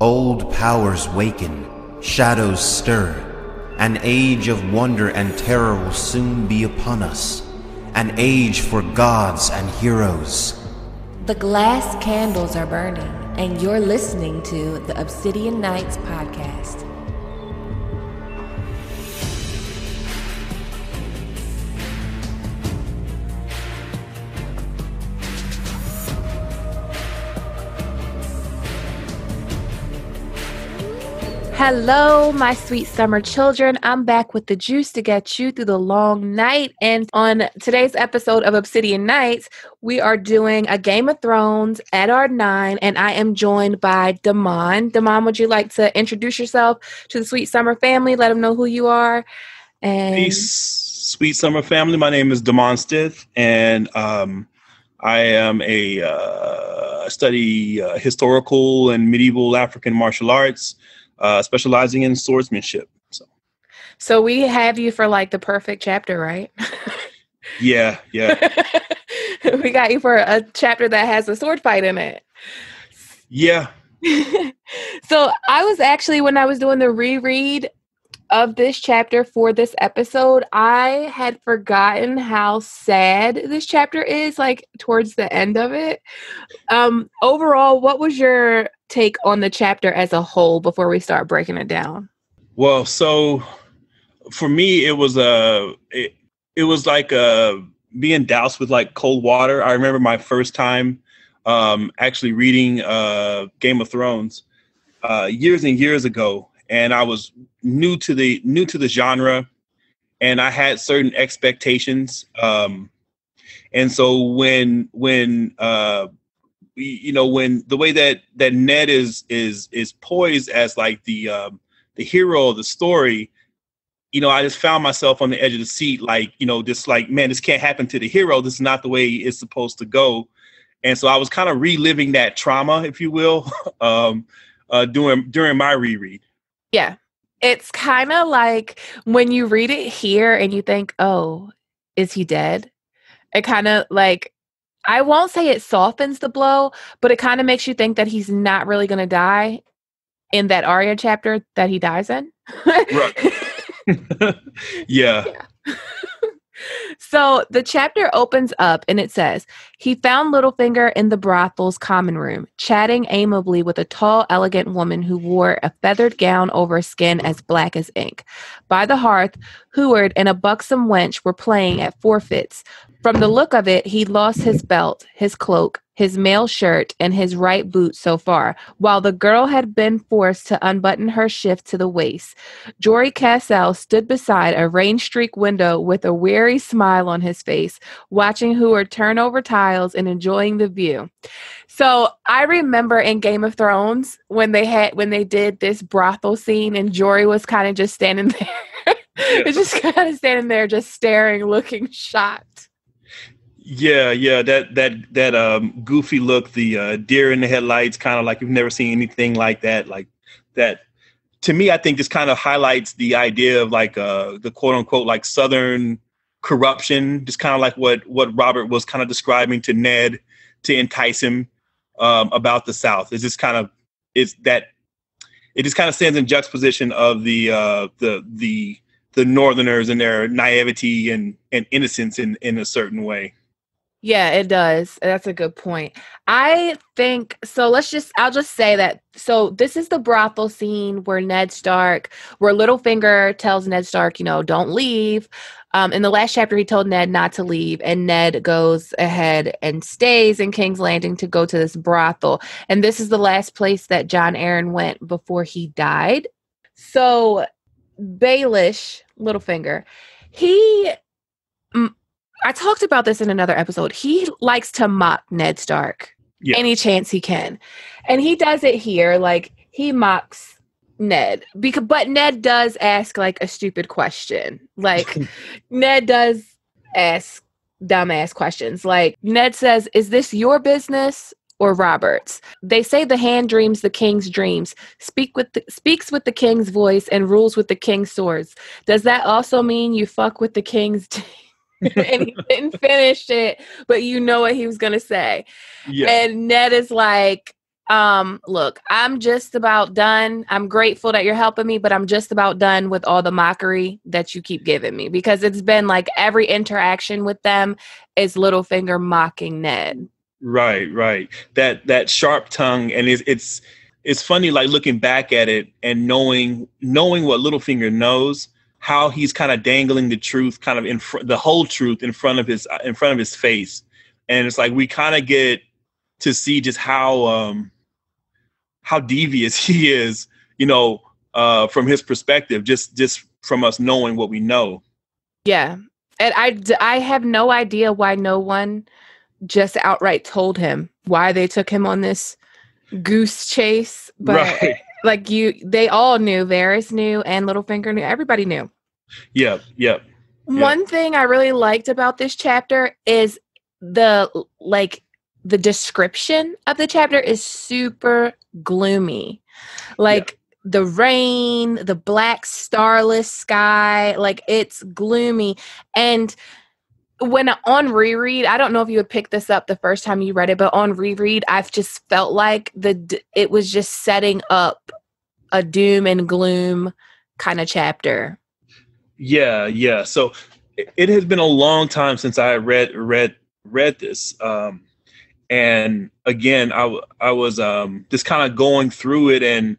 Old powers waken, shadows stir. An age of wonder and terror will soon be upon us. An age for gods and heroes. The glass candles are burning, and you're listening to the Obsidian Nights podcast. Hello, my sweet summer children. I'm back with the juice to get you through the long night. And on today's episode of Obsidian Nights, we are doing A Game of Thrones, Eddard 9, and I am joined by Damon. Damon, would you like to introduce yourself to the sweet summer family? Let them know who you are. And peace, sweet summer family. My name is Damon Stith, and I am a study historical and medieval African martial arts. Specializing in swordsmanship. So we have you for like the perfect chapter, right? Yeah. We got you for a chapter that has a sword fight in it. Yeah. So I was actually, when I was doing the reread of this chapter for this episode, I had forgotten how sad this chapter is, like towards the end of it. Overall, what was your take on the chapter as a whole before we start breaking it down? Well, so for me, it was being doused with like cold water. I remember my first time actually reading Game of Thrones years and years ago, and I was new to the genre, and I had certain expectations, and so when the way that Ned is poised as like the hero of the story, you know, I just found myself on the edge of the seat, like, you know, just like, man, this can't happen to the hero. This is not the way it's supposed to go. And so I was kind of reliving that trauma, if you will, during my reread. Yeah, it's kind of like when you read it here and you think, oh, is he dead? It kind of like, I won't say it softens the blow, but it kind of makes you think that he's not really going to die in that Arya chapter that he dies in. Yeah. So the chapter opens up and it says, he found Littlefinger in the brothel's common room, chatting amiably with a tall, elegant woman who wore a feathered gown over skin as black as ink. By the hearth, Heward and a buxom wench were playing at forfeits. From the look of it, he lost his belt, his cloak, his mail shirt, and his right boot so far, while the girl had been forced to unbutton her shift to the waist. Jory Cassel stood beside a rain-streaked window with a weary smile on his face, watching Heward turn over tiles and enjoying the view. So I remember in Game of Thrones when they did this brothel scene and Jory was kind of just standing there. It's just kind of standing there, just staring, looking shocked. Yeah. That goofy look, the deer in the headlights, kind of like you've never seen anything like that. Like that, to me, I think this kind of highlights the idea of like the quote unquote like Southern corruption, just kind of like what Robert was kind of describing to Ned to entice him about the South. It's just kind of it just kind of stands in juxtaposition of the Northerners and their naivety and innocence in a certain way. Yeah, it does. That's a good point. I think, so I'll just say that. So this is the brothel scene where Littlefinger tells Ned Stark, you know, don't leave. In the last chapter, he told Ned not to leave, and Ned goes ahead and stays in King's Landing to go to this brothel. And this is the last place that Jon Arryn went before he died. So Baelish Littlefinger, I talked about this in another episode. He likes to mock Ned Stark any chance he can. And he does it here. Like, he mocks Ned. But Ned does ask, like, a stupid question. Like, Ned does ask dumbass questions. Like, Ned says, is this your business or Robert's? They say the hand dreams the king's dreams, speaks with the king's voice, and rules with the king's swords. Does that also mean you fuck with the king's... And he didn't finish it, but you know what he was going to say. Yeah. And Ned is like, Look, I'm just about done. I'm grateful that you're helping me, but I'm just about done with all the mockery that you keep giving me, because it's been like every interaction with them is Littlefinger mocking Ned. Right, right. That sharp tongue. And it's funny, like looking back at it and knowing what Littlefinger knows, how he's kind of dangling the truth, kind of the whole truth in front of his face. And it's like, we kind of get to see just how devious he is, from his perspective, just from us knowing what we know. Yeah. And I have no idea why no one just outright told him why they took him on this goose chase. But right. They all knew. Varys knew and Littlefinger knew. Everybody knew. Yeah. Yeah. One thing I really liked about this chapter is the description of the chapter is super gloomy. The rain, the black starless sky, it's gloomy. And when on reread, I don't know if you would pick this up the first time you read it, but on reread, I've just felt like it was just setting up a doom and gloom kind of chapter. Yeah, yeah. So it has been a long time since I read this. And again, I was just kind of going through it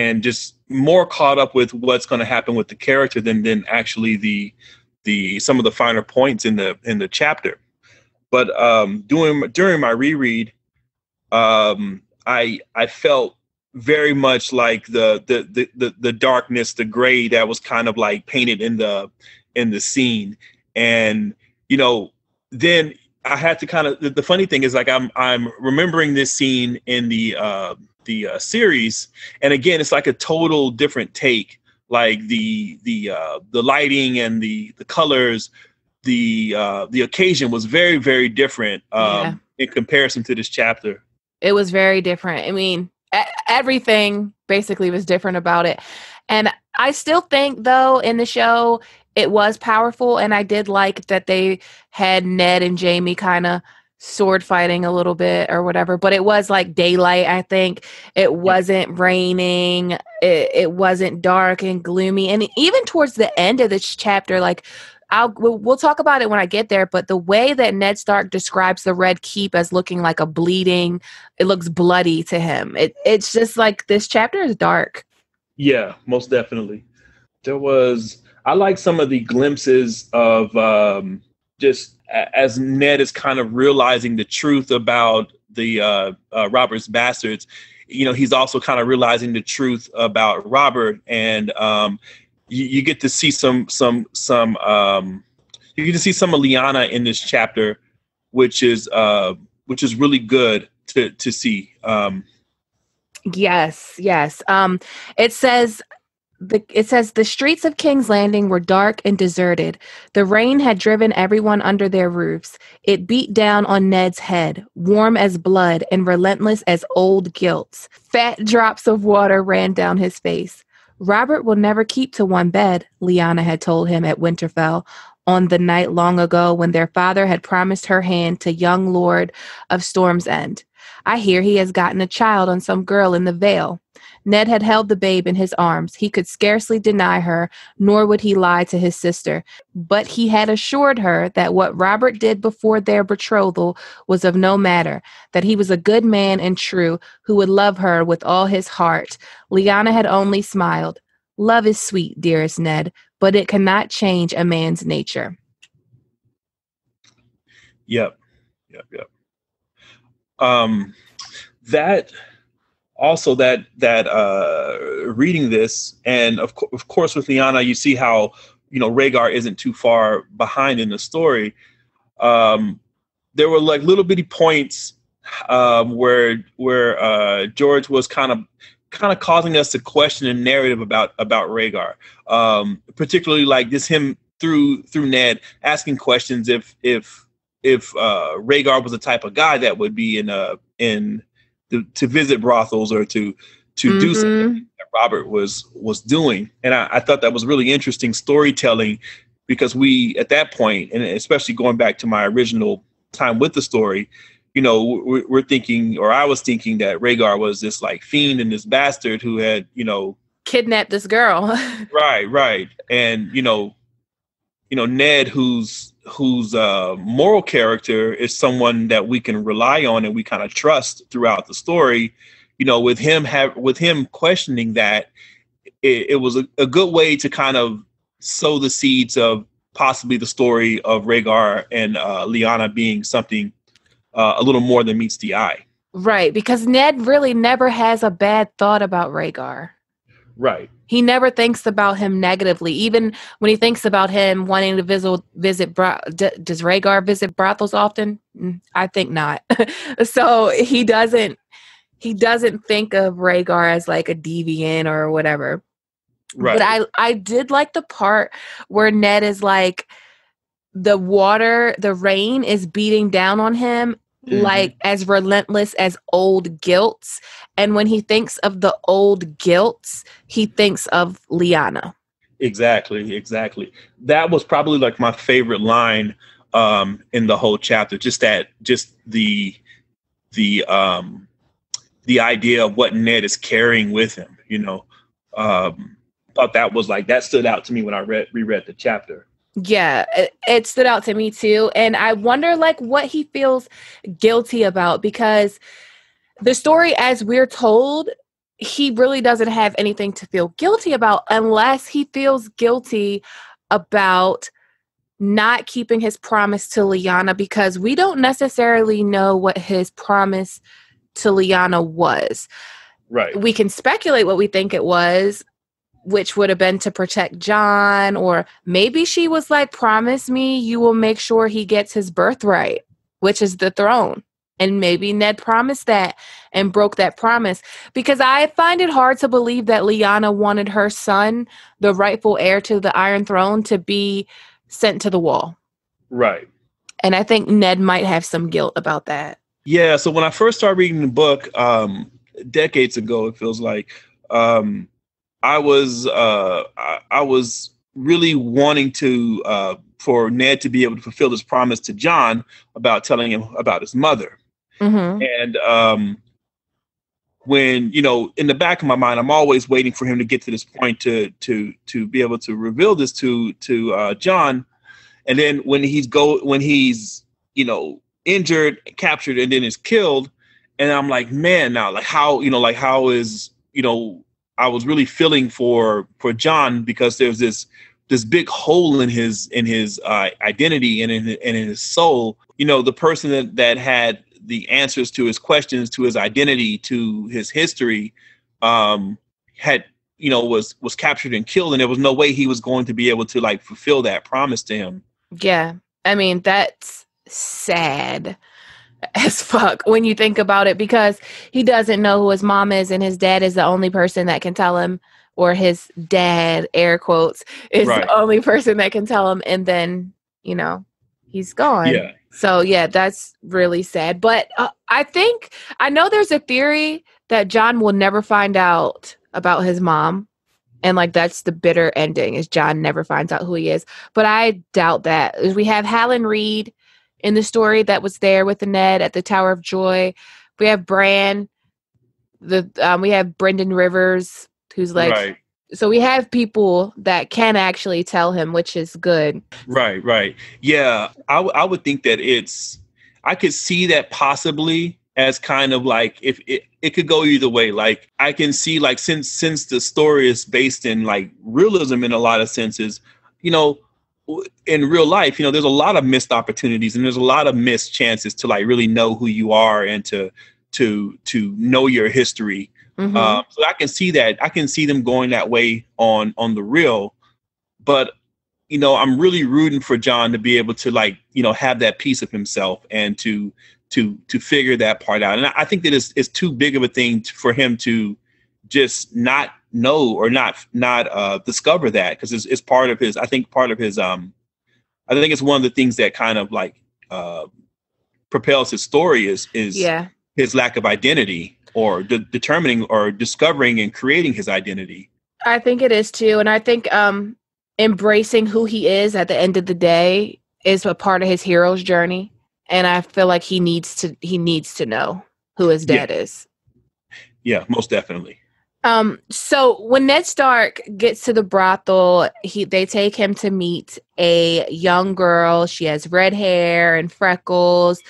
and just more caught up with what's going to happen with the character than actually some of the finer points in the chapter. But during my reread, I felt very much like the darkness, the gray that was kind of like painted in the scene. And then I had to kind of, the funny thing is, like, I'm remembering this scene in the series, and again, it's like a total different take. Like the lighting and the colors, the occasion was very, very different in comparison to this chapter. It was very different. I mean, everything basically was different about it. And I still think, though, in the show, it was powerful. And I did like that they had Ned and Jaime kind of sword fighting a little bit or whatever, but it was like daylight. I think it wasn't raining. It wasn't dark and gloomy. And even towards the end of this chapter, we'll talk about it when I get there, but the way that Ned Stark describes the Red Keep as looking like a bleeding, it looks bloody to him. It's just like this chapter is dark. Yeah, most definitely. I like some of the glimpses of just as Ned is kind of realizing the truth about the Robert's bastards. He's also kind of realizing the truth about Robert, and you get to see some of Lyanna in this chapter, which is really good to see. Yes. It says. The streets of King's Landing were dark and deserted. The rain had driven everyone under their roofs. It beat down on Ned's head, warm as blood and relentless as old guilt. Fat drops of water ran down his face. Robert will never keep to one bed, Lyanna had told him at Winterfell on the night long ago when their father had promised her hand to young Lord of Storm's End. I hear he has gotten a child on some girl in the Vale. Ned had held the babe in his arms. He could scarcely deny her, nor would he lie to his sister. But he had assured her that what Robert did before their betrothal was of no matter, that he was a good man and true, who would love her with all his heart. Lyanna had only smiled. Love is sweet, dearest Ned, but it cannot change a man's nature. Yep. That... Also, reading this, and of course with Lyanna, you see how Rhaegar isn't too far behind in the story. There were like little bitty points where George was kind of causing us to question the narrative about Rhaegar, particularly like this him through Ned asking questions if Rhaegar was the type of guy that would be to visit brothels or to do something that Robert was doing. And I thought that was really interesting storytelling, because we, at that point, and especially going back to my original time with the story, you know, we're thinking, or I was thinking, that Rhaegar was this like fiend and this bastard who had, you know, kidnapped this girl. Right. And, you know, Ned, whose moral character is someone that we can rely on and we kind of trust throughout the story, you know, with him questioning that, it was a good way to kind of sow the seeds of possibly the story of Rhaegar and Lyanna being something a little more than meets the eye. Right, because Ned really never has a bad thought about Rhaegar. Right. He never thinks about him negatively. Even when he thinks about him wanting to visit does Rhaegar visit brothels often? I think not. So he doesn't think of Rhaegar as like a deviant or whatever. Right. But I did like the part where Ned is like, the rain is beating down on him, mm-hmm. like as relentless as old guilt. And when he thinks of the old guilt, he thinks of Lyanna. Exactly. That was probably like my favorite line in the whole chapter. The idea of what Ned is carrying with him, you know, thought that was like, that stood out to me when I reread the chapter. Yeah, it stood out to me too. And I wonder like what he feels guilty about, because the story as we're told, he really doesn't have anything to feel guilty about unless he feels guilty about not keeping his promise to Lyanna, because we don't necessarily know what his promise to Lyanna was. Right. We can speculate what we think it was, which would have been to protect John, or maybe she was like, promise me you will make sure he gets his birthright, which is the throne. And maybe Ned promised that and broke that promise, because I find it hard to believe that Lyanna wanted her son, the rightful heir to the Iron Throne, to be sent to the wall. Right. And I think Ned might have some guilt about that. Yeah. So when I first started reading the book, decades ago, it feels like, I was really wanting to for Ned to be able to fulfill his promise to John about telling him about his mother. Mm-hmm. And when, you know, in the back of my mind, I'm always waiting for him to get to this point to be able to reveal this to John. And then when he's, you know, injured, captured, and then is killed, and I'm like, man, now like how, you know, like how is, you know, I was really feeling for John, because there's this big hole in his identity and in his soul. You know, the person that had the answers to his questions, to his identity, to his history, had, you know, was captured and killed, and there was no way he was going to be able to like fulfill that promise to him. Yeah, I mean, that's sad as fuck when you think about it, because he doesn't know who his mom is, and his dad is the only person that can tell him, or his dad, air quotes, is right. The only person that can tell him, and then, you know, he's gone. Yeah. So yeah, that's really sad. But I know there's a theory that John will never find out about his mom, and like that's the bitter ending, is John never finds out who he is. But I doubt that. We have Hallen Reed in the story that was there with the Ned at the Tower of Joy. We have Brendan Rivers, who's like, right. So we have people that can actually tell him, which is good. Right. Yeah. I would think that I could see that possibly as kind of like, if it could go either way. Like I can see, like, since the story is based in like realism in a lot of senses, you know, in real life, you know, there's a lot of missed opportunities, and there's a lot of missed chances to like really know who you are and to know your history. Mm-hmm. So I can see that. I can see them going that way on the real. But, you know, I'm really rooting for John to be able to like, you know, have that piece of himself and to figure that part out. And I think that it's too big of a thing for him to just not know or not discover that, because it's part of his, I think part of his, I think it's one of the things that kind of like propels his story is his lack of identity, or determining or discovering and creating his identity. I think it is too. And I think embracing who he is at the end of the day is a part of his hero's journey. And I feel like he needs to know who his dad is. Yeah, most definitely. So when Ned Stark gets to the brothel, they take him to meet a young girl. She has red hair and freckles,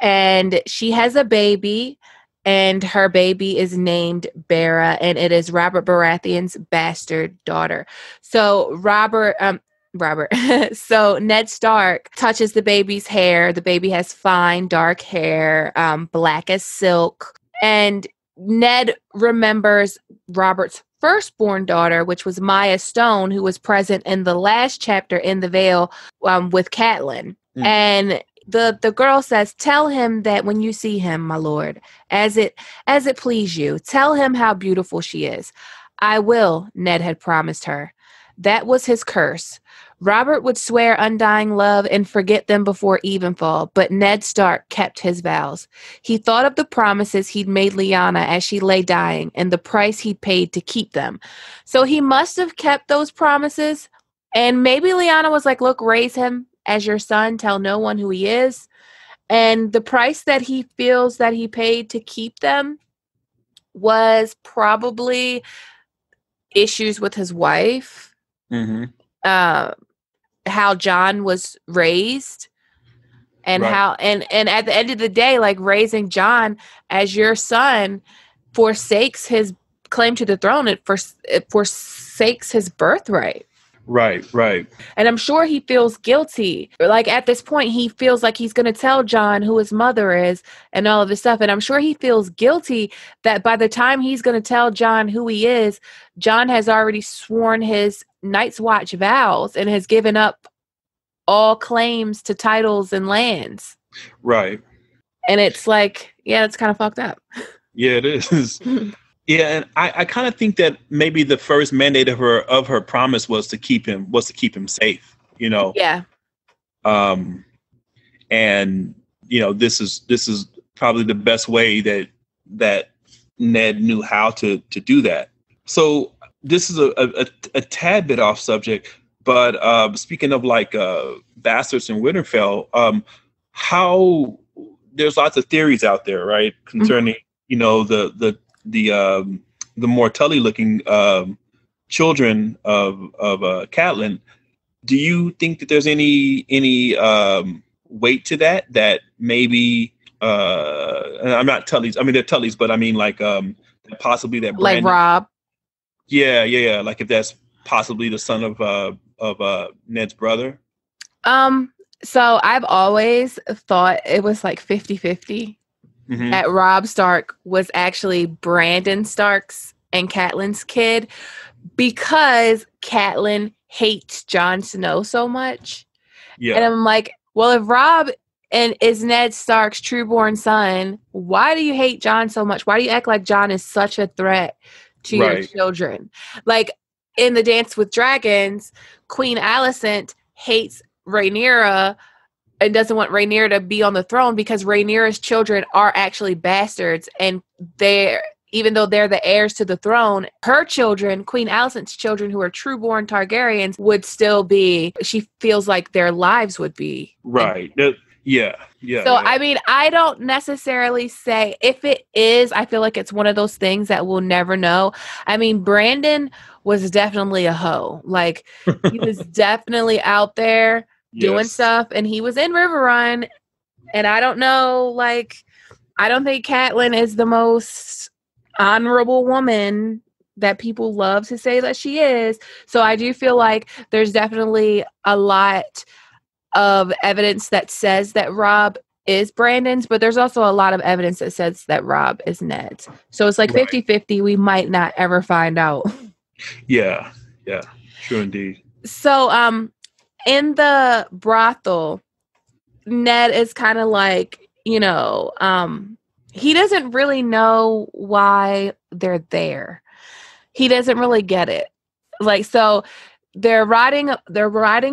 and she has a baby, and her baby is named Bera, and it is Robert Baratheon's bastard daughter. So So Ned Stark touches the baby's hair. The baby has fine, dark hair, black as silk. And Ned remembers Robert's firstborn daughter, which was Maya Stone, who was present in the last chapter in the Vale with Catelyn. Mm. And the girl says, "Tell him that when you see him, my lord, as it please you, tell him how beautiful she is." "I will," Ned had promised her. That was his curse. Robert would swear undying love and forget them before evenfall, but Ned Stark kept his vows. He thought of the promises he'd made Lyanna as she lay dying and the price he'd paid to keep them. So he must have kept those promises, and maybe Lyanna was like, "Look, raise him as your son. Tell no one who he is." And the price that he feels that he paid to keep them was probably issues with his wife. Mm-hmm. How John was raised, and right. and at the end of the day, like, raising John as your son forsakes his claim to the throne. It forsakes his birthright. Right. And I'm sure he feels guilty. Like, at this point, he feels like he's going to tell John who his mother is and all of this stuff. And I'm sure he feels guilty that by the time he's going to tell John who he is, John has already sworn his Night's Watch vows and has given up all claims to titles and lands. Right. And it's like, yeah, it's kind of fucked up. Yeah, it is. Yeah, and I kind of think that maybe the first mandate of her promise was to keep him safe, you know. Yeah. And you know, this is probably the best way that Ned knew how to do that. So this is a tad bit off subject, but speaking of like bastards in Winterfell, how there's lots of theories out there, right, concerning you know the more Tully looking children of Catelyn. Do you think that there's any weight to that maybe and I'm not Tully's, I mean they're Tully's, but I mean like possibly that Brandon, like Robb. Yeah. Like if that's possibly the son of Ned's brother. So I've always thought it was like 50-50. Mm-hmm. That Robb Stark was actually Brandon Stark's and Catelyn's kid, because Catelyn hates Jon Snow so much. Yeah. And I'm like, well, if Robb is Ned Stark's trueborn son, why do you hate Jon so much? Why do you act like Jon is such a threat to your children? Like in the Dance with Dragons, Queen Alicent hates Rhaenyra and doesn't want Rhaenyra to be on the throne because Rhaenyra's children are actually bastards, and even though they're the heirs to the throne, her children, Queen Alicent's children, who are trueborn Targaryens, would still be. She feels like their lives would be right. Yeah. So yeah. I mean, I don't necessarily say if it is. I feel like it's one of those things that we'll never know. I mean, Brandon was definitely a hoe. Like he was definitely out there. Doing stuff, and he was in River Run, and I don't know, like, I don't think Catelyn is the most honorable woman that people love to say that she is. So I do feel like there's definitely a lot of evidence that says that Robb is Brandon's, but there's also a lot of evidence that says that Robb is Ned's. So it's like 50-50. We might not ever find out. Yeah. True indeed. So, in the brothel, Ned is kind of like, you know, he doesn't really know why they're there. He doesn't really get it. Like, so they're riding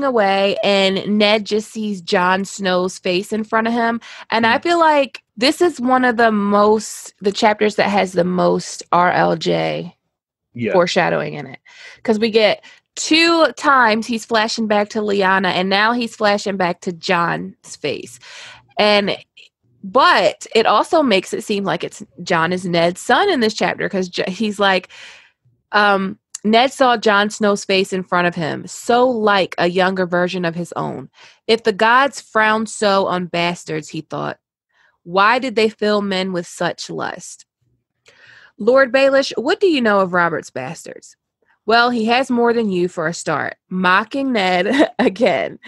away, and Ned just sees Jon Snow's face in front of him. And I feel like this is one of the chapters that has the most RLJ foreshadowing in it. Because we get 2 times he's flashing back to Lyanna, and now he's flashing back to Jon's face. And but it also makes it seem like it's Jon is Ned's son in this chapter, because he's like, Ned saw Jon Snow's face in front of him, so like a younger version of his own. If the gods frowned so on bastards, he thought, why did they fill men with such lust? Lord Baelish, what do you know of Robert's bastards? Well, he has more than you for a start. Mocking Ned again.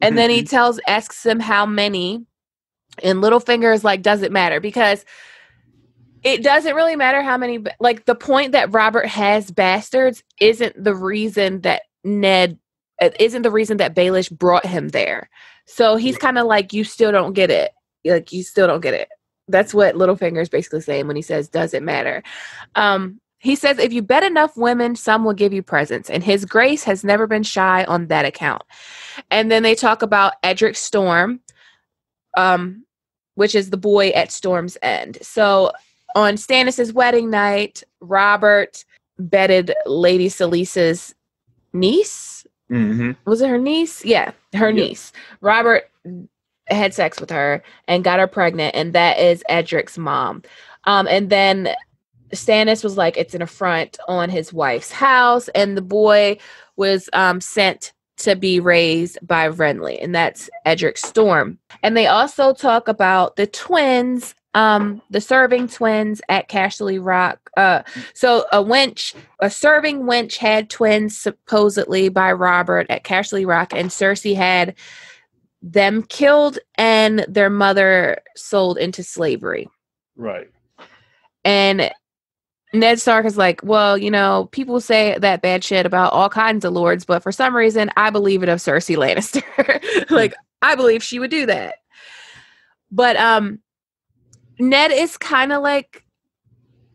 And then he asks him how many. And Littlefinger is like, does it matter? Because it doesn't really matter how many. Like, the point that Robert has bastards isn't the reason that Ned, isn't the reason that Baelish brought him there. So he's kind of like, you still don't get it. Like, you still don't get it. That's what Littlefinger is basically saying when he says, does it matter? He says, if you bet enough women, some will give you presents. And his grace has never been shy on that account. And then they talk about Edric Storm, which is the boy at Storm's End. So on Stannis' wedding night, Robert bedded Lady Selyse's niece. Mm-hmm. Was it her niece? Yeah, her niece. Robert had sex with her and got her pregnant, and that is Edric's mom. And then Stannis was like, it's an affront on his wife's house, and the boy was sent to be raised by Renly, and that's Edric Storm. And they also talk about the twins, the serving twins at Casterly Rock. So a serving wench had twins supposedly by Robert at Casterly Rock, and Cersei had them killed and their mother sold into slavery. Right. And Ned Stark is like, well, you know, people say that bad shit about all kinds of lords, but for some reason, I believe it of Cersei Lannister. Like, I believe she would do that. But Ned is kind of like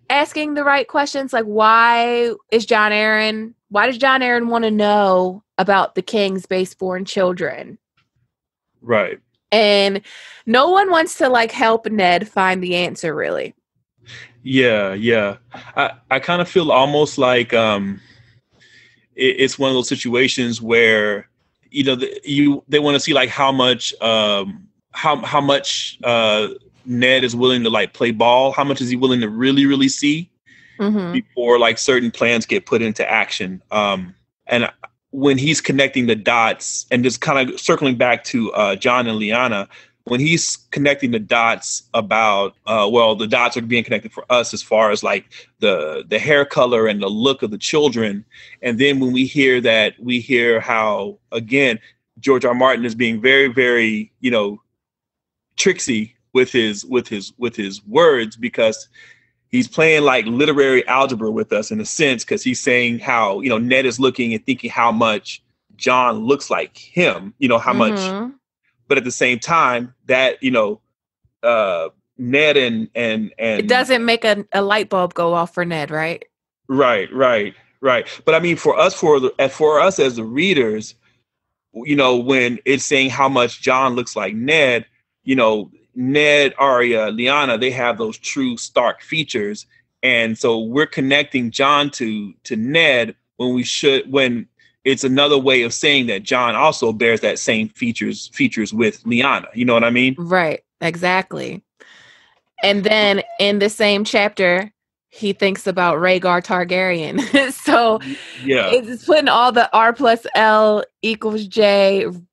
asking the right questions. Like, why does Jon Arryn want to know about the king's baseborn children? Right. And no one wants to like help Ned find the answer, really. Yeah. I kind of feel almost like it's one of those situations where, you know, they want to see like how much Ned is willing to like play ball. How much is he willing to really, really see before like certain plans get put into action? And when he's connecting the dots, and just kind of circling back to Jon and Lyanna, when he's connecting the dots about, the dots are being connected for us as far as like the hair color and the look of the children. And then when we hear how, again, George R. R. Martin is being very, very, you know, tricksy with his words, because he's playing like literary algebra with us in a sense, because he's saying how, you know, Ned is looking and thinking how much Jon looks like him, you know, how much. But at the same time, that, you know, Ned and it doesn't make a light bulb go off for Ned, right? Right. But I mean, for us as the readers, you know, when it's saying how much Jon looks like Ned, you know, Ned, Arya, Lyanna, they have those true Stark features, and so we're connecting Jon to Ned when it's another way of saying that Jon also bears that same features with Lyanna. You know what I mean? Right. Exactly. And then in the same chapter, he thinks about Rhaegar Targaryen. So yeah, it's putting all the R+L=J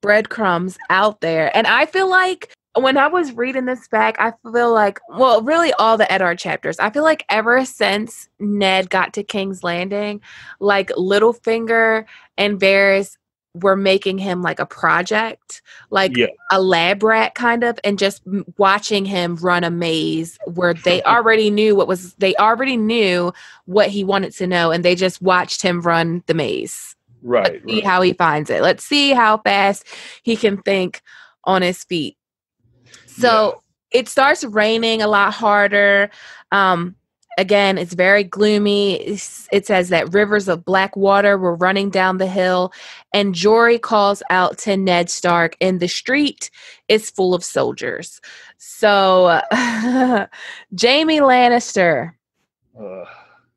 breadcrumbs out there. And I feel like when I was reading this back, I feel like, well, really all the Eddard chapters, I feel like ever since Ned got to King's Landing, like Littlefinger and Varys were making him like a project, like a lab rat kind of, and just watching him run a maze where they already knew what he wanted to know, and they just watched him run the maze. Right. Let's see how he finds it. Let's see how fast he can think on his feet. So it starts raining a lot harder. Again, it's very gloomy. It says that rivers of black water were running down the hill, and Jory calls out to Ned Stark, and the street is full of soldiers. So Jaime Lannister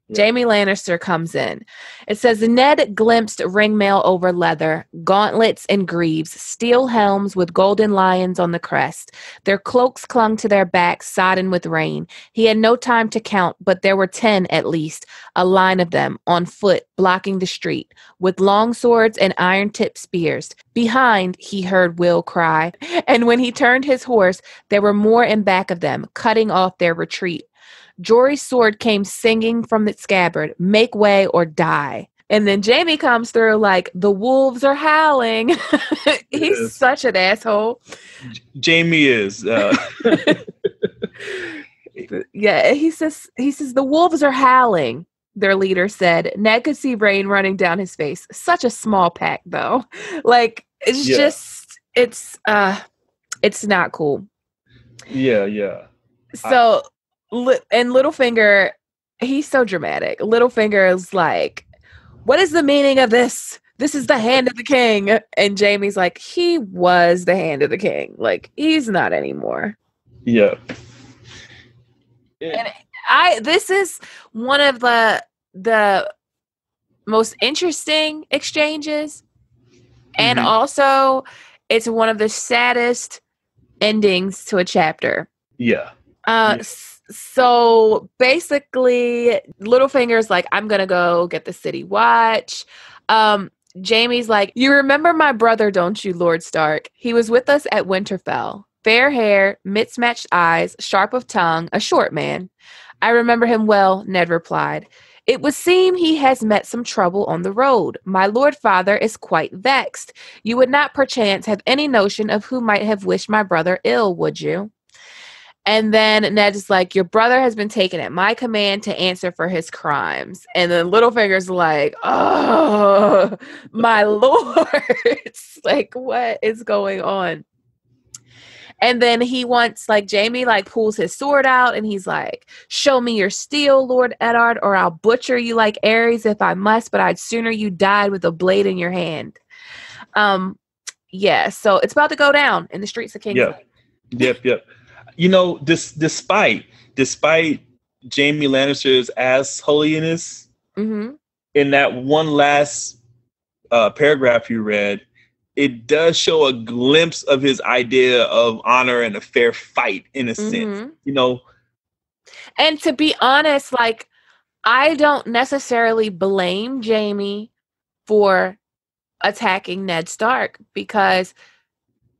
Yeah. Jaime Lannister comes in. It says, Ned glimpsed ringmail over leather, gauntlets and greaves, steel helms with golden lions on the crest. Their cloaks clung to their backs, sodden with rain. He had no time to count, but there were 10 at least, a line of them, on foot, blocking the street, with long swords and iron-tipped spears. Behind, he heard Will cry. And when he turned his horse, there were more in back of them, cutting off their retreat. Jory's sword came singing from the scabbard, make way or die. And then Jaime comes through like, the wolves are howling. He's such an asshole. Jaime is. Yeah, he says, the wolves are howling, their leader said. Ned could see rain running down his face. Such a small pack, though. Like, it's just, it's not cool. Yeah. So... And Littlefinger, he's so dramatic. Littlefinger is like, what is the meaning of this? This is the hand of the king. And Jaime's like, he was the hand of the king. Like, he's not anymore. Yeah. And this is one of the most interesting exchanges. And also, it's one of the saddest endings to a chapter. Yeah. So basically, Littlefinger's like, I'm going to go get the city watch. Jaime's like, you remember my brother, don't you, Lord Stark? He was with us at Winterfell. Fair hair, mismatched eyes, sharp of tongue, a short man. I remember him well, Ned replied. It would seem he has met some trouble on the road. My lord father is quite vexed. You would not perchance have any notion of who might have wished my brother ill, would you? And then Ned is like, your brother has been taken at my command to answer for his crimes. And then Littlefinger's like, oh, my lord. It's like, what is going on? And then he wants, like, Jaime, like, pulls his sword out and he's like, show me your steel, Lord Eddard, or I'll butcher you like Ares if I must, but I'd sooner you died with a blade in your hand. Yeah, so it's about to go down in the streets of Kingsland. Yep. You know, despite Jaime Lannister's assholiness, in that one last paragraph you read, it does show a glimpse of his idea of honor and a fair fight in a sense, you know. And to be honest, like, I don't necessarily blame Jaime for attacking Ned Stark because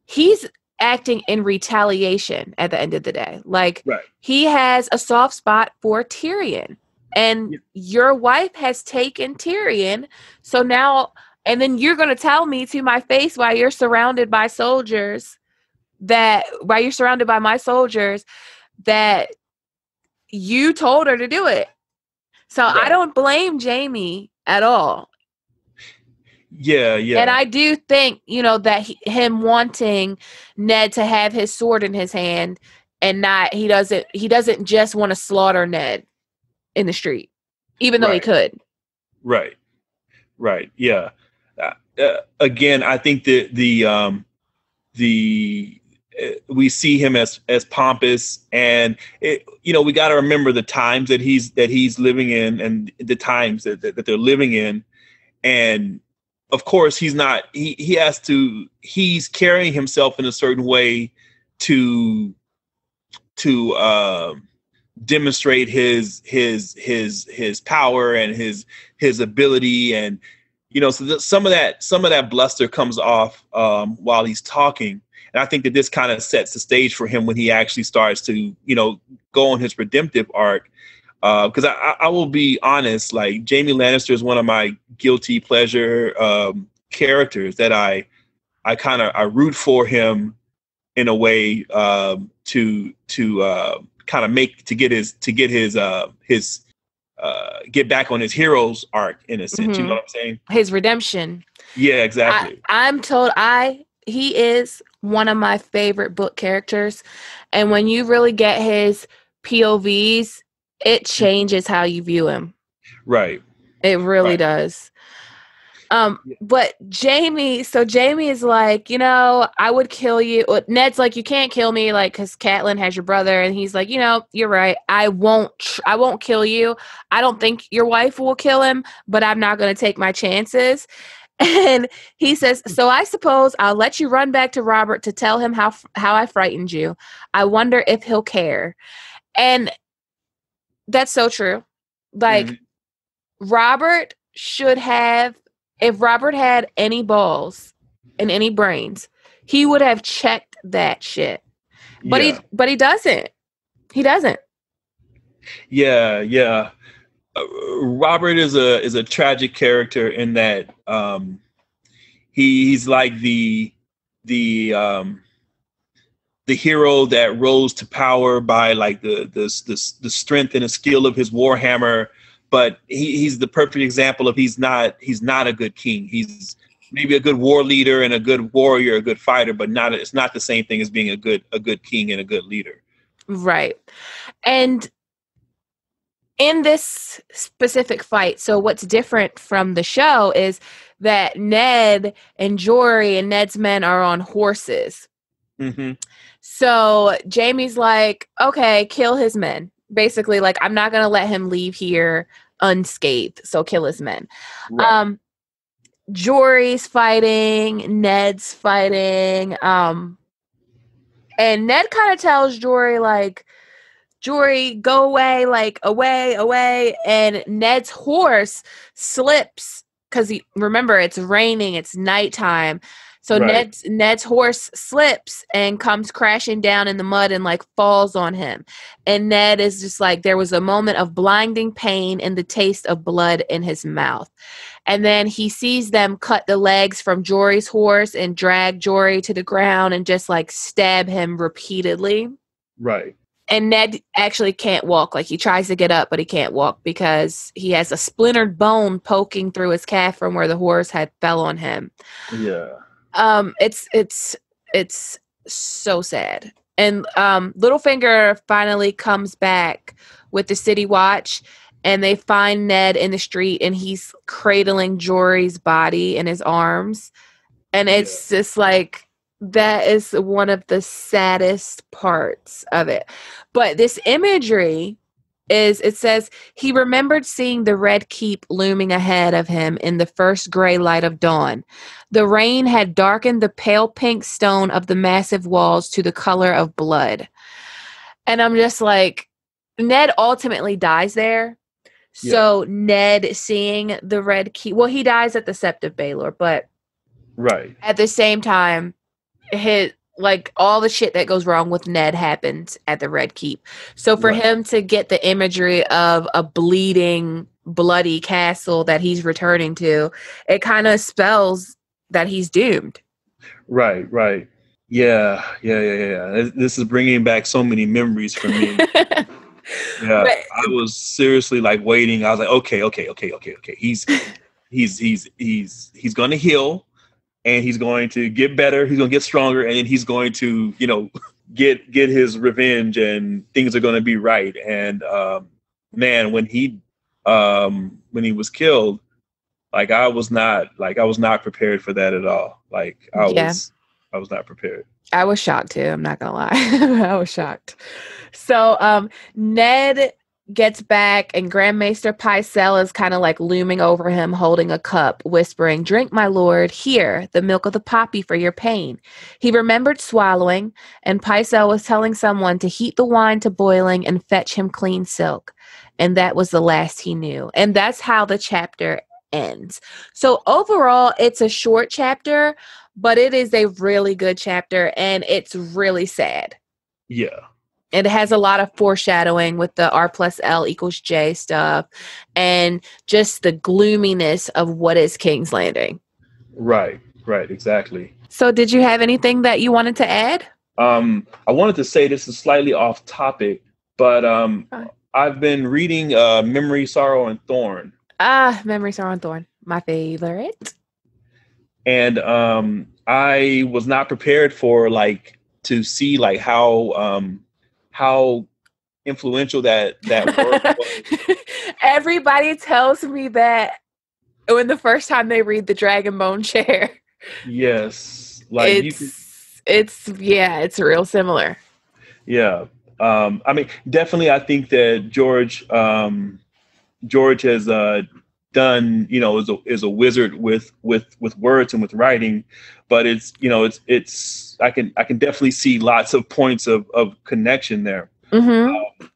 he's acting in retaliation at the end of the day. Like, he has a soft spot for Tyrion, and your wife has taken Tyrion. So now, and then you're going to tell me to my face while you're surrounded by soldiers that you told her to do it. So I don't blame Jaime at all. Yeah. And I do think, you know, that him wanting Ned to have his sword in his hand and not, he doesn't just want to slaughter Ned in the street, even though he could. Right. Yeah. Again, I think that we see him as pompous, and we got to remember the times that he's living in and the times that they're living in. And of course, he's not. He's carrying himself in a certain way to demonstrate his power and his ability, and so some of that bluster comes off while he's talking. And I think that this kind of sets the stage for him when he actually starts to go on his redemptive arc. Because I will be honest, like, Jaime Lannister is one of my guilty pleasure characters that I root for him in a way to get back on his hero's arc in a sense. You know what I'm saying? His redemption. Yeah, exactly. He is one of my favorite book characters, and when you really get his POVs, it changes how you view him. Right. It really does. But Jaime is like, you know, I would kill you. Ned's like, you can't kill me, like, because Catelyn has your brother, and he's like, you know, you're right. I won't kill you. I don't think your wife will kill him, but I'm not going to take my chances. And he says, so I suppose I'll let you run back to Robert to tell him how I frightened you. I wonder if he'll care. And that's so true. Like, Robert should have, if Robert had any balls and any brains, he would have checked that shit. But he doesn't. He doesn't. Yeah. Robert is a tragic character in that he's like the hero that rose to power by like the strength and the skill of his warhammer, but he's the perfect example of he's not a good king. He's maybe a good war leader and a good warrior, a good fighter, but it's not the same thing as being a good king and a good leader. Right. And in this specific fight, so what's different from the show is that Ned and Jory and Ned's men are on horses. Mm-hmm. So Jaime's like, okay, kill his men. Basically, like, I'm not going to let him leave here unscathed, so kill his men. Right. Jory's fighting, Ned's fighting. And Ned kind of tells Jory, like, Jory, go away, like, away. And Ned's horse slips because remember, it's raining, it's nighttime. So right. Ned's horse slips and comes crashing down in the mud and like falls on him. And Ned is just like, there was a moment of blinding pain and the taste of blood in his mouth. And then he sees them cut the legs from Jory's horse and drag Jory to the ground and just like stab him repeatedly. Right. And Ned actually can't walk. Like, he tries to get up, but he can't walk because he has a splintered bone poking through his calf from where the horse had fell on him. Yeah. It's so sad. And Littlefinger finally comes back with the City Watch, and they find Ned in the street, and he's cradling Jory's body in his arms. And it's just like, that is one of the saddest parts of it. But this imagery it says, he remembered seeing the Red Keep looming ahead of him in the first gray light of dawn. The rain had darkened the pale pink stone of the massive walls to the color of blood. And I'm just like, Ned ultimately dies there. Yeah. So Ned seeing the Red Keep, well, he dies at the Sept of Baelor, but right. At the same time, like all the shit that goes wrong with Ned happens at the Red Keep. So for him to get the imagery of a bleeding, bloody castle that he's returning to, it kind of spells that he's doomed. Right. Yeah. This is bringing back so many memories for me. Yeah, but I was seriously like waiting. I was like, okay. He's gonna heal. And he's going to get better. He's going to get stronger, and then he's going to, you know, get his revenge, and things are going to be right. And man, when he was killed, like I was not prepared for that at all. Like I was not prepared. I was shocked too. I'm not gonna lie. I was shocked. So Ned gets back, and Grand Maester Pycelle is kind of like looming over him, holding a cup, whispering, "Drink, my lord, here, the milk of the poppy for your pain." He remembered swallowing, and Pycelle was telling someone to heat the wine to boiling and fetch him clean silk. And that was the last he knew. And that's how the chapter ends. So overall, it's a short chapter, but it is a really good chapter, and it's really sad. Yeah. It has a lot of foreshadowing with the R+L=J stuff and just the gloominess of what is King's Landing. Right, exactly. So did you have anything that you wanted to add? I wanted to say this is slightly off topic, but I've been reading Memory, Sorrow, and Thorn. Memory, Sorrow, and Thorn. My favorite. And I was not prepared for to see how influential that work was. Everybody tells me that When the first time they read the dragon bone chair. Yes. Like it's real similar. Yeah. I mean, definitely I think that George has done, you know, is a wizard with words and with writing, but it's, you know, it's I can definitely see lots of points of connection there. Mm-hmm.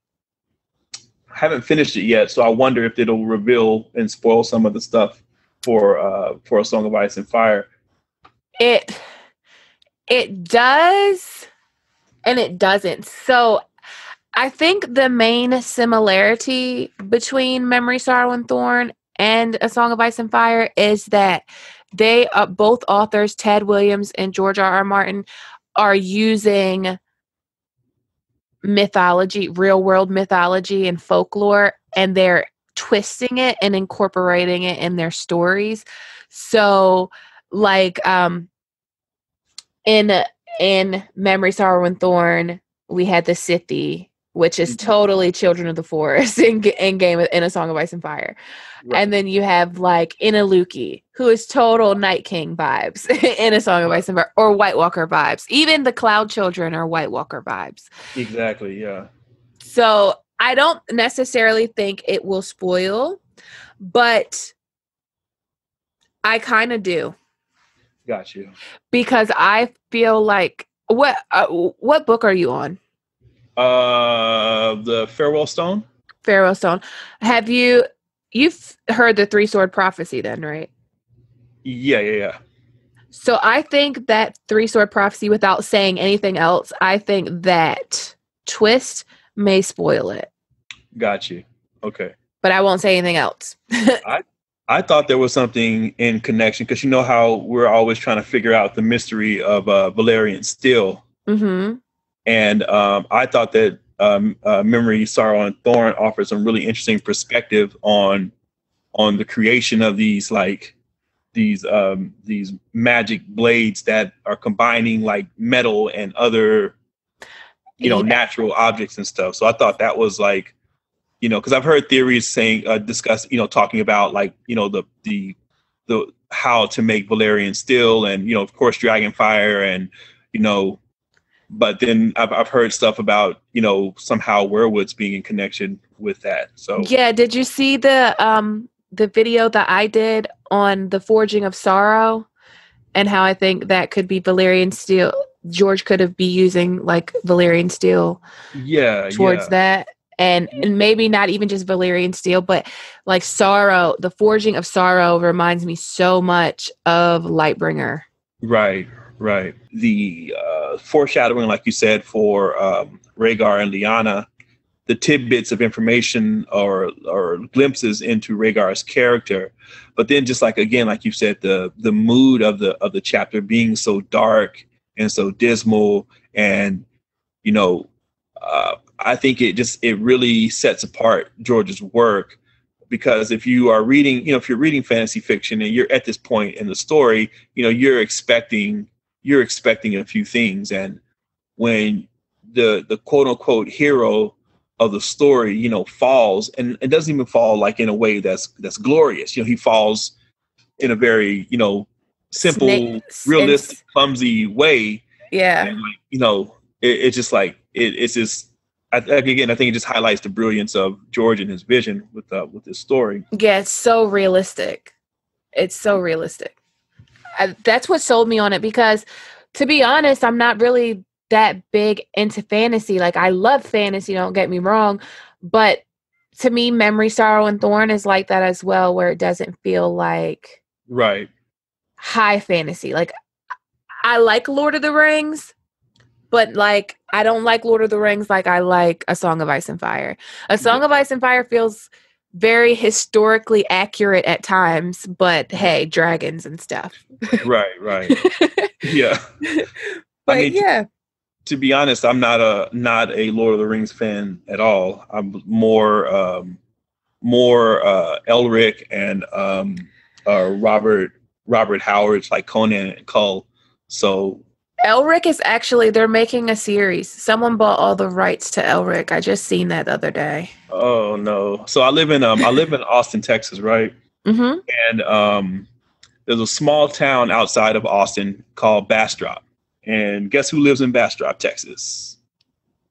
I haven't finished it yet, so I wonder if it'll reveal and spoil some of the stuff for A Song of Ice and Fire. It does, and it doesn't. So I think the main similarity between Memory, Sorrow, and Thorn and A Song of Ice and Fire is that they both authors, Ted Williams and George R. R. Martin, are using mythology, real world mythology and folklore, and they're twisting it and incorporating it in their stories. So like in Memory, Sorrow, and Thorn, we had the Scythi, which is totally Children of the Forest in A Song of Ice and Fire. Right. And then you have like Inuluki, who is total Night King vibes in A Song of Ice and Fire, or White Walker vibes. Even the Cloud Children are White Walker vibes. Exactly, yeah. So I don't necessarily think it will spoil, but I kind of do. Got you. Because I feel like, what book are you on? The Farewell Stone. Farewell Stone. Have you've heard the Three Sword Prophecy then, right? Yeah. So I think that Three Sword Prophecy, without saying anything else, I think that twist may spoil it. Got you. Okay. But I won't say anything else. I thought there was something in connection, because you know how we're always trying to figure out the mystery of Valyrian steel. Mm-hmm. And I thought that Memory, Sorrow, and Thorn offered some really interesting perspective on the creation of these magic blades that are combining like metal and other, natural objects and stuff. So I thought that was like, because I've heard theories saying talking about like, the how to make Valyrian steel and, of course, dragonfire and, but then I've heard stuff about, somehow werewolves being in connection with that. So yeah, did you see the video that I did on the forging of Sorrow and how I think that could be Valyrian steel? George could have been using like Valyrian steel towards that. And maybe not even just Valyrian steel, but like Sorrow, the forging of Sorrow reminds me so much of Lightbringer. Right. The foreshadowing, like you said, for Rhaegar and Lyanna, the tidbits of information or glimpses into Rhaegar's character, but then just like again, like you said, the mood of the chapter being so dark and so dismal, and I think it really sets apart George's work. Because if you are reading, if you're reading fantasy fiction and you're at this point in the story, you're expecting a few things. And when the quote unquote hero of the story, falls, and it doesn't even fall like in a way that's glorious. He falls in a very, simple, realistic, clumsy way. Yeah. And it's just like, it's just, I think it just highlights the brilliance of George and his vision with this story. Yeah, it's so realistic. That's what sold me on it, because, to be honest, I'm not really that big into fantasy. Like, I love fantasy, don't get me wrong. But to me, Memory, Sorrow, and Thorn is like that as well, where it doesn't feel like high fantasy. Like, I like Lord of the Rings, but like, I don't like Lord of the Rings like I like A Song of Ice and Fire. A Song of Ice and Fire feels very historically accurate at times, but hey, dragons and stuff. Right. Yeah. But I mean, yeah. To be honest, I'm not a Lord of the Rings fan at all. I'm more Elric and Robert Howard's like Conan and Cull. So Elric is actually, they're making a series. Someone bought all the rights to Elric. I just seen that the other day. Oh no! So I live in Austin, Texas, right? Mm-hmm. And there's a small town outside of Austin called Bastrop. And guess who lives in Bastrop, Texas?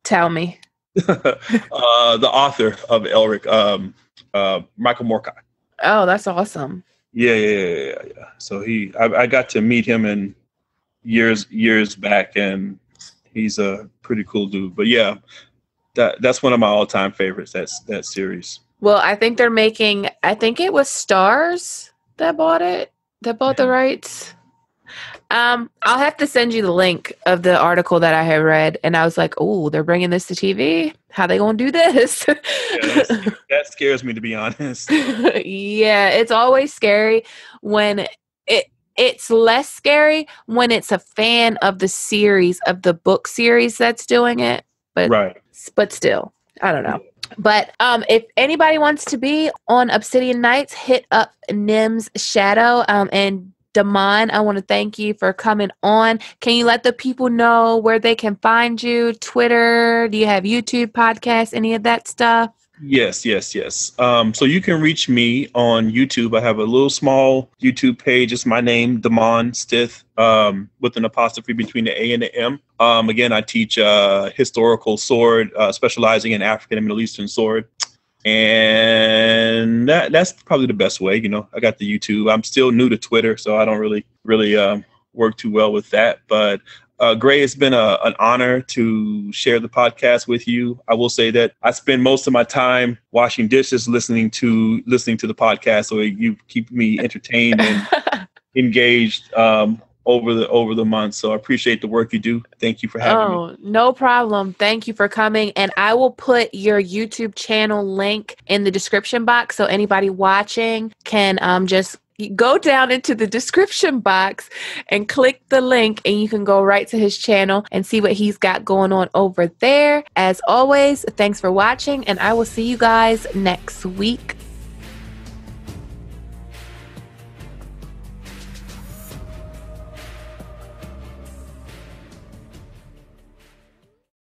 Tell me. The author of Elric, Michael Moorcock. Oh, that's awesome. Yeah. So I got to meet him in years back, and he's a pretty cool dude. But yeah, that's one of my all-time favorites. That series. Well, I think they're making. I think it was Stars that bought it. That bought the rights. I'll have to send you the link of the article that I had read, and I was like, "Oh, they're bringing this to TV. How they gonna do this?" That scares me, to be honest. Yeah, it's always scary when it's less scary when it's a fan of the series, of the book series that's doing it. But right, but still, I don't know. But if anybody wants to be on Obsidian Nights, hit up Nim's Shadow and. Damon, I want to thank you for coming on. Can you let the people know where they can find you? Twitter? Do you have YouTube, podcasts, any of that stuff? Yes. So you can reach me on YouTube. I have a little small YouTube page. It's my name, Damon Stith, with an apostrophe between the A and the M. Again, I teach historical sword, specializing in African and Middle Eastern sword. And that's probably the best way. You know, I got the YouTube. I'm still new to Twitter, so I don't really work too well with that. But Gray, it's been an honor to share the podcast with you. I will say that I spend most of my time washing dishes, listening to the podcast, so you keep me entertained and engaged over the month. So I appreciate the work you do. Thank you for having me. Oh, no problem. Thank you for coming. And I will put your YouTube channel link in the description box. So anybody watching can just go down into the description box and click the link, and you can go right to his channel and see what he's got going on over there. As always, thanks for watching, and I will see you guys next week.